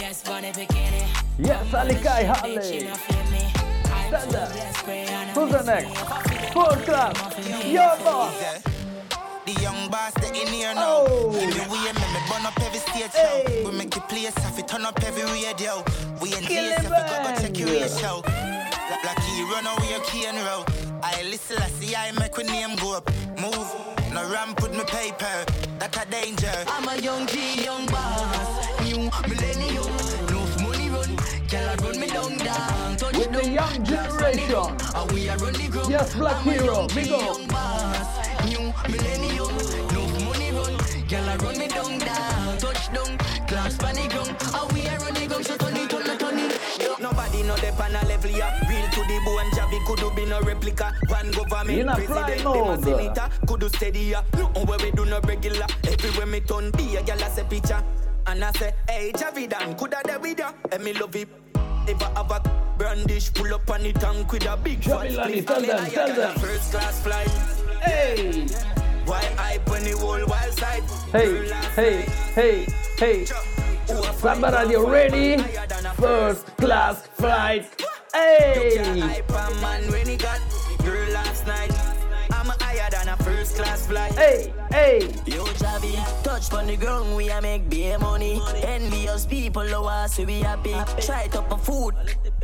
Yes, funny beginning. Yes, Alikai Harley. Stand up. Who's the next? Full clap. Your boss. The young boss, the in here now. Oh. We make me burn up every stage hey. Now. We make the place have it turn up every radio. We in place have it go check your ratio. Like he run away, key and roll. I listen, I see, I make with name go up. Move, no ramp with my paper. That's a danger. I'm a young G, young boss. New millennium. Enough money run. Girl, I run me down down. Touch with the young generation. And we are run the group. Yes, Black I'm Hero, big up. New millennium. Enough money run. Girl, I run me down down. Touch down. Class panic ground. And we are run the group. So Tony, Tony, Tony. Nobody know the panel level here. Real to the bone, Javi could do be no replica. One government president, them a senator. Could do steady here. No where we do no regular. Everywhere me turn be a girl as a picture. And I say, hey Javi dan, coulda da with ya. And me love it. If I have a brandish, pull up on the tank with a big fat split. Tell them, tell them. First class flight. Hey. Why hype on the whole wild side? Hey, hey, hey, hey. Samba Radio ready, first class flight. Hey! I'm higher than a first class flight. Hey, hey! Yo, Javi, touch on the ground, we a make beer money. Envious people, low ass, we happy. Try top of food.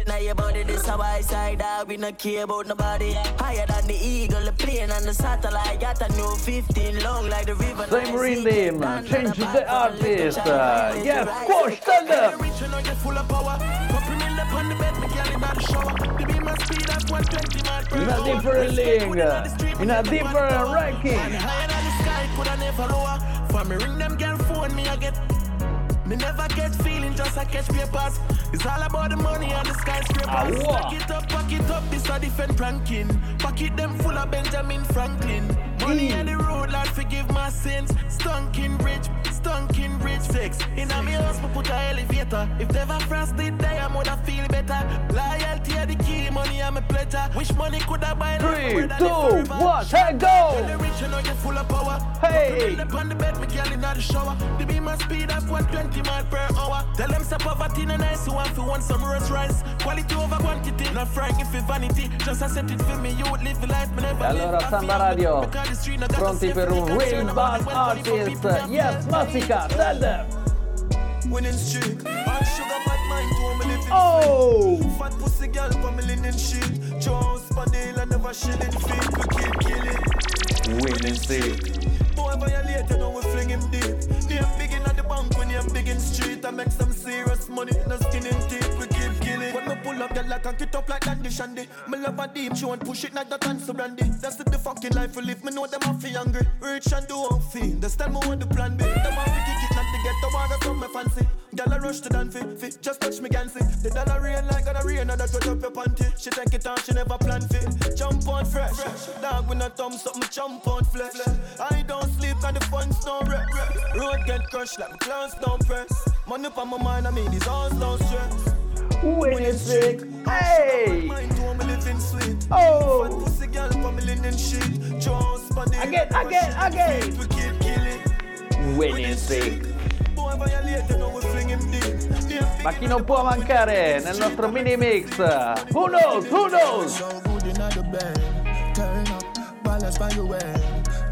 Now your body, this a wise side, we not care about nobody. Higher than the eagle, the plane and the satellite. Got a new fifteen long like the river. Same rhythm, change the artist. Uh, yes, push, stand up. In a different league, in a different ranking. Higher than the sky, could I never lower. For me ring them girl phone, me I get. Me never get feeling, just I catch papers. It's all about the money and the skyscrapers. Oh, wow. Pack it up, pack it up, this a different ranking. Pack it them full of Benjamin Franklin. Money mm. on the road, Lord forgive my sins. Stunkin' bridge, stunkin' bridge sex. In a me house, me put a elevator. If never France did die, I would have feel better. Loyalty are the key, money and my pleasure. Wish money could have buy three, two, one, hey go! When the rich, you know you're full of power. Hey! Up on the bed, me girl in the shower. The beam my speed up one twenty. Mile per hour. Tell them say poverty no nice. Who want fi want some roast rice? Quality over quantity. Not franking for vanity. Just accept it for me. You would live the life me never live. Allora Samba Radio, pronti per un real bad artist. Yes, Massica, tell them. Winning streak. Hot sugar bad mind to me living. Oh. Fat pussy girl for me linen shield. Jones Padilla never shilling feet. We keep killing. Winning streak. Boy violated now we fling him deep. Name big in at the bank when you're big in street. I make some serious money, no skin in teeth, we keep killing. When me pull up, girl, I can't get up like that, the shandy. Me love a deep, she won't push it like that and so brandy. That's the fucking life we live, me know them a fi hungry. Rich and do one thing, that's time me want the plan B. Them a fi kick it, not to get the water from me fancy. Girl, I rush to dance fi, fi, just touch me gansy. The dollar rain like a rain, now that touch up your panty. She take it on, she never plan fi. Jump on fresh, dog with no thumbs up, me jump on flesh. I don't sleep and the funds don't rep. Road get crushed like clowns don't press. Money for my mind, I mean these arms don't stress. When it's sick, hey! Oh! Again, again, again! When it's sick. Ma chi non può mancare nel nostro mini mix? Who knows? Who knows?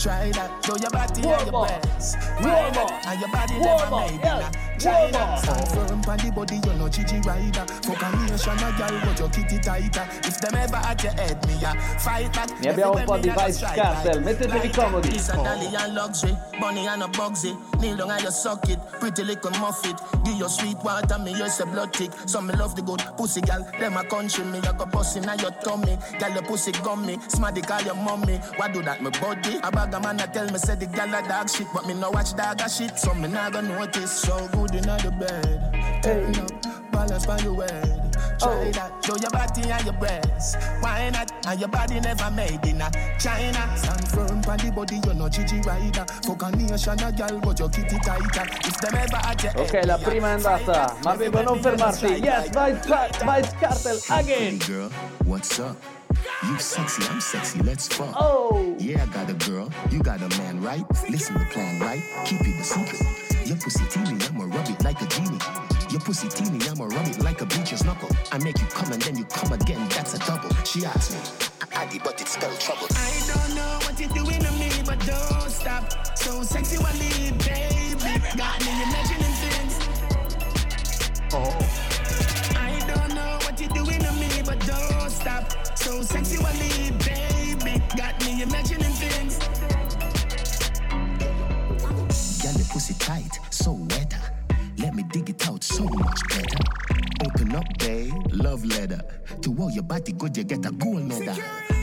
Try that, throw your body on your breast. Warm up, and your body never made it. Try that, stand firm on the body, you're no Gigi rider. Fuck on me, Shana girl, but your kitty tighter. If them ever at your head, me ya fight back. Ne abbiamo un po' di Vice Castle, mettetevi comodi. It's a dolly and luxury, bunny and a bugsy. Kneel down and you suck it, pretty little muffet. Give your sweet water, me use a blood tick. Some me love the good pussy girl, them a country me. You go bustin' on your tummy, girl your pussy gummy. Smarty call your mommy, what do that me body? The man I tell me said the gal a dog shit, but me no watch dog a shit, so me nah go notice. So good inna the bed, turn up, balance by your head. Try oh. that, show your body and your breasts. Why not? And your body never made in a China. Stand firm on the body, you're no Gigi rider. Fuck on me, Shana girl, but your kitty tighter. If them ever at your head. Ok, la prima è andata, ma devo non fermarsi. Yes, Vice Vice Cartel again. Hey girl, what's up? You sexy, I'm sexy, let's fuck. Oh. Yeah, I got a girl, you got a man, right? Listen to plan, right? Keep it a secret. Your pussy teeny, I'ma rub it like a genie. Your pussy teeny, I'ma rub it like a bleacher's knuckle. I make you come and then you come again, that's a double. She asked me, Addy, but it spelled trouble. I don't know what you're doing to me, but don't stop. So sexually, baby, got me imagining things. Oh. I don't know what you're doing to me, but don't stop. So sexually, baby, got me imagining things. Got the pussy tight, so wet. Let me dig it out so much better. Open up, babe, love letter. To all your body good, you get a gold medal.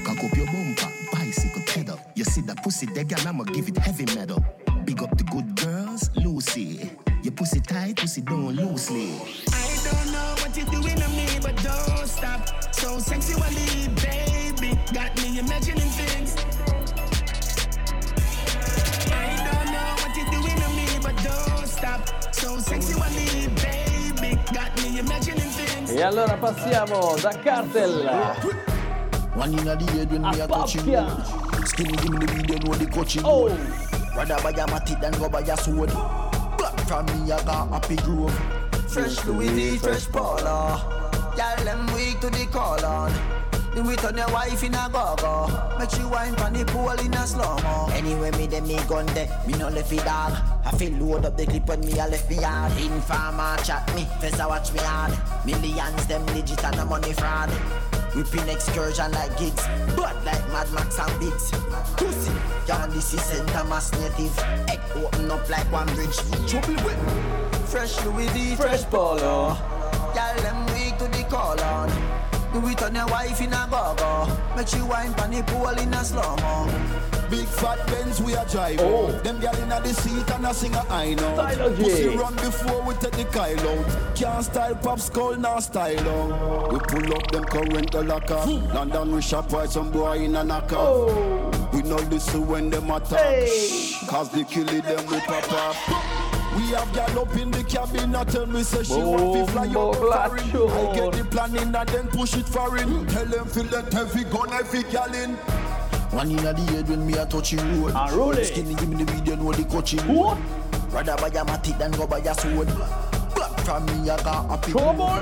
Cock up your bumper, bicycle pedal. You see that pussy, the girl, I'ma give it heavy metal. Big up the good girls, Lucy. Your pussy tight, pussy don't loosely. I don't know what you're doing to me, but don't stop. So sexually, baby, got me imagining things. I don't know what you're doing to me, but don't stop. So sexually, baby, got me imagining things. E allora passiamo da Cartel a Popchia. Oh! Rather buy a matic than go buy a sword. Black from me, I got happy groove. Fresh Louis V, fresh Paula. Y'all them weak to the call on. Do it on your wife in a go-go. Make she wine from the pool in a slow-mo. Anyway, me dem me gun de, me no left it all. I feel load up the clip on me, I left me hard. Informer chat me, face I watch me hard. Millions them legit and a money fraud. Whipping excursion like gigs, but like Mad Max and Biggs. Pussy, y'all this is center mass native. Egg open up like one bridge. Trouble with fresh Louis V, fresh Polo. Y'all them weak to the call on. Do it on your wife in a go-go. Make she wine pan the pool in a slow-mo. Big fat Benz we a drive. Oh. Them gyal inna the seat and a sing a high note. Pussy run before we take the Kyle out. Can't style pop skull nor style out. We pull up them current the locker. London we shop by some boy in a knocker. Oh. We no listen when them attack. Hey. Cause they kill them with papa. We have gal up in the cabin, I tell me say she want to fly up foreign. I get the planning and then push it foreign. Tell them feel that heavy gun, heavy gal in. One in the head when me a touching road. I roll it. Skinny give me the video and all the coaching. What? Rather buy a matic than go buy a sword. Black from me I got happy. Trouble.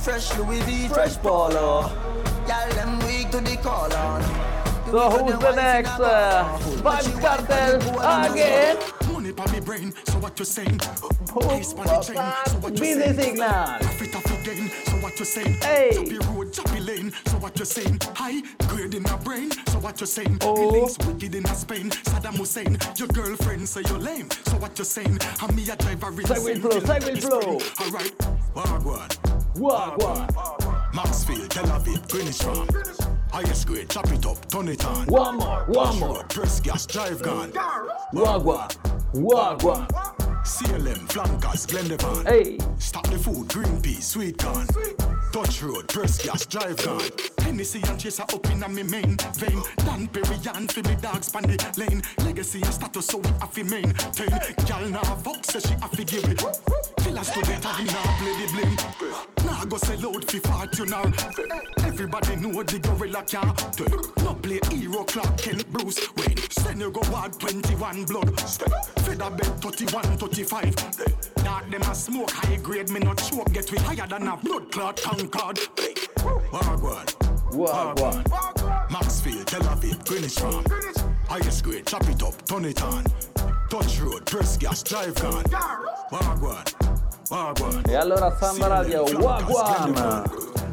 Fresh Louis V, fresh Polo. Y'all them weak to the call on. So who's the next? Vibe Cartel again. On my brain, so what you saying? Place on the train, so what you saying? Profit off your gain, so what you saying? Choppy road, choppy lane, so what you saying? High grade in my brain, so what you saying? Oh. Links wicked in Spain, Saddam Hussein. Your girlfriend say you're lame, so what you saying? And me a driver in the same flow, same flow. All right, Wagwan, Wagwan, Maxfield, Tel Aviv, Greenwich Farm. Highest grade, chop it up, turn it on. One more, one more. Press gas, drive gun. Wagwan. Wagwan, C L M, Flankers, Glendevan. Hey. Stop the food, green peas, sweet corn. Touch road, press gas, drive gun. Hennessy and chaser up in a me main vein. Dan Perry and Phoebe dogs pan the lane. Legacy and status so we have to maintain. Gal na vox so she have to give it. Killers to the time now play the blame. Now go sell out for fortune now. Everybody know the gorilla can't take. No play hero clock, Kent Bruce Wayne. Then you go hard twenty-one blood. Feather bed thirty-one, thirty-five. Dark them a smoke high grade. Me not choke get we higher than a blood clot concord. Wagwan, Wagwan, Maxfield, Tel Aviv, Greenwich Farm. Highest grade, chop it up, turn it on. Touch road, press gas, drive gun. Wagwan, Wagwan. E allora Samba Radio, Wagwan.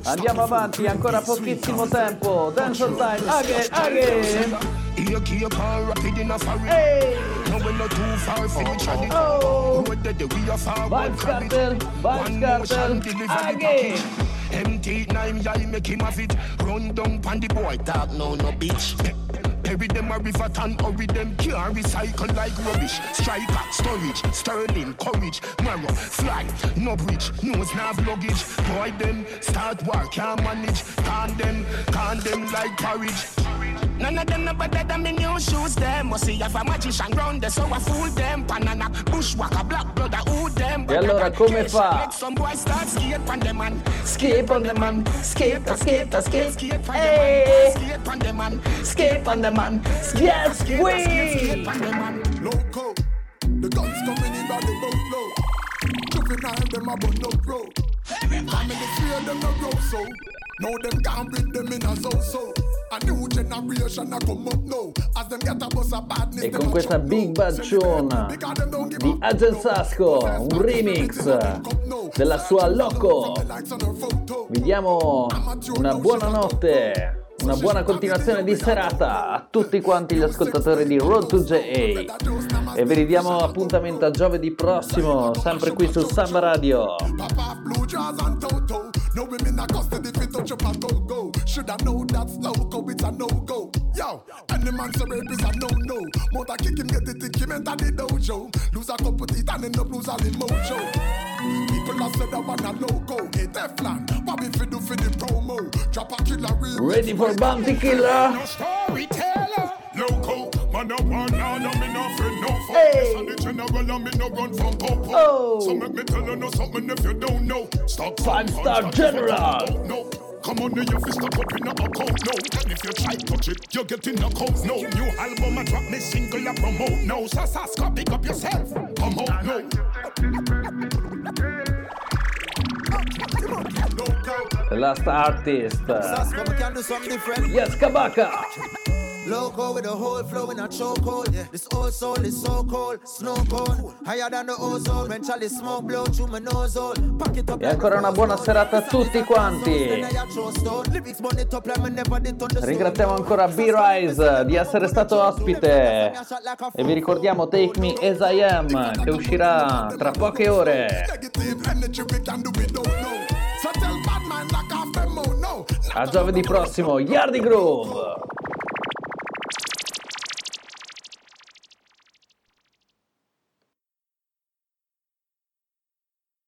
Andiamo avanti, ancora pochissimo tempo. Dance on time, again, again. Here keep on rapid in a foreign. Hey. No we're not too far for the traffic. Oh. Road that we are far. Vibes Cartel, Vibes Cartel, again. Empty nine, yeah, make him have it. Run down pan the boy, dark no, no bitch. Every them a river tan, or with them can't recycle like rubbish. Striker, storage, sterling, courage, marrow, fly, no bridge, nose, nav luggage. Boy them, start work, can't manage. Can them, can them like porridge. None of them no better than me new shoes them. Must see if a magician round there, so I fool them. Banana, bushwalker, black brother, who them. But allora come fa? Skip on the man, skip, skip, skip, hey! Skip on the man, yes, we! Loco, the guns coming in by the boatload. Juvenile, them are but no pro. I'm in the sphere, them no grow so. Now them can't bring them in as also. A new generation a come up now. As them get a bus a badness. E con questa big bacciona di Agent Sasco, un remix della sua Loco. Vi diamo una buona notte, una buona continuazione di serata a tutti quanti gli ascoltatori di Road to Jay e vi ridiamo appuntamento a giovedì prossimo, sempre qui su Samba Radio. No women are custody if it touch up and go go. Should I know that's local, it's a no go. Yo, any man to rape is a no no. Mother kick him, get the tick him, enter the dojo. Lose a couple teeth and end up lose all the mojo. People are said I want a loco. Hey Teflon, what we fi do for the promo? Drop a killer real. Ready for Bounty Killer? No storyteller. Loco, man I want now, no me no friend, no fun. Hey. So the general and me no run from popo. Oh. So make me tell you no something if you don't know. Stop five star general. General. No, come on, your fist up up in a account, no. And if you try touch it, you're getting a cold, no. New album, I drop me single, I promote, no. Sasaska, pick up yourself, come on, no. The last artist. Saska, we can do something different. Yes, Kabaka. Loco with a whole flow in a chokehold. Yeah. This old soul is so cold, snow cold. Higher than the ozone, when Charlie smoke blow through my nose hole. Pack it up. E ancora una buona serata a tutti quanti. Ringraziamo ancora B-Rise di essere stato ospite e vi ricordiamo Take Me As I Am che uscirà tra poche ore. A giovedì prossimo, Yardi Groove.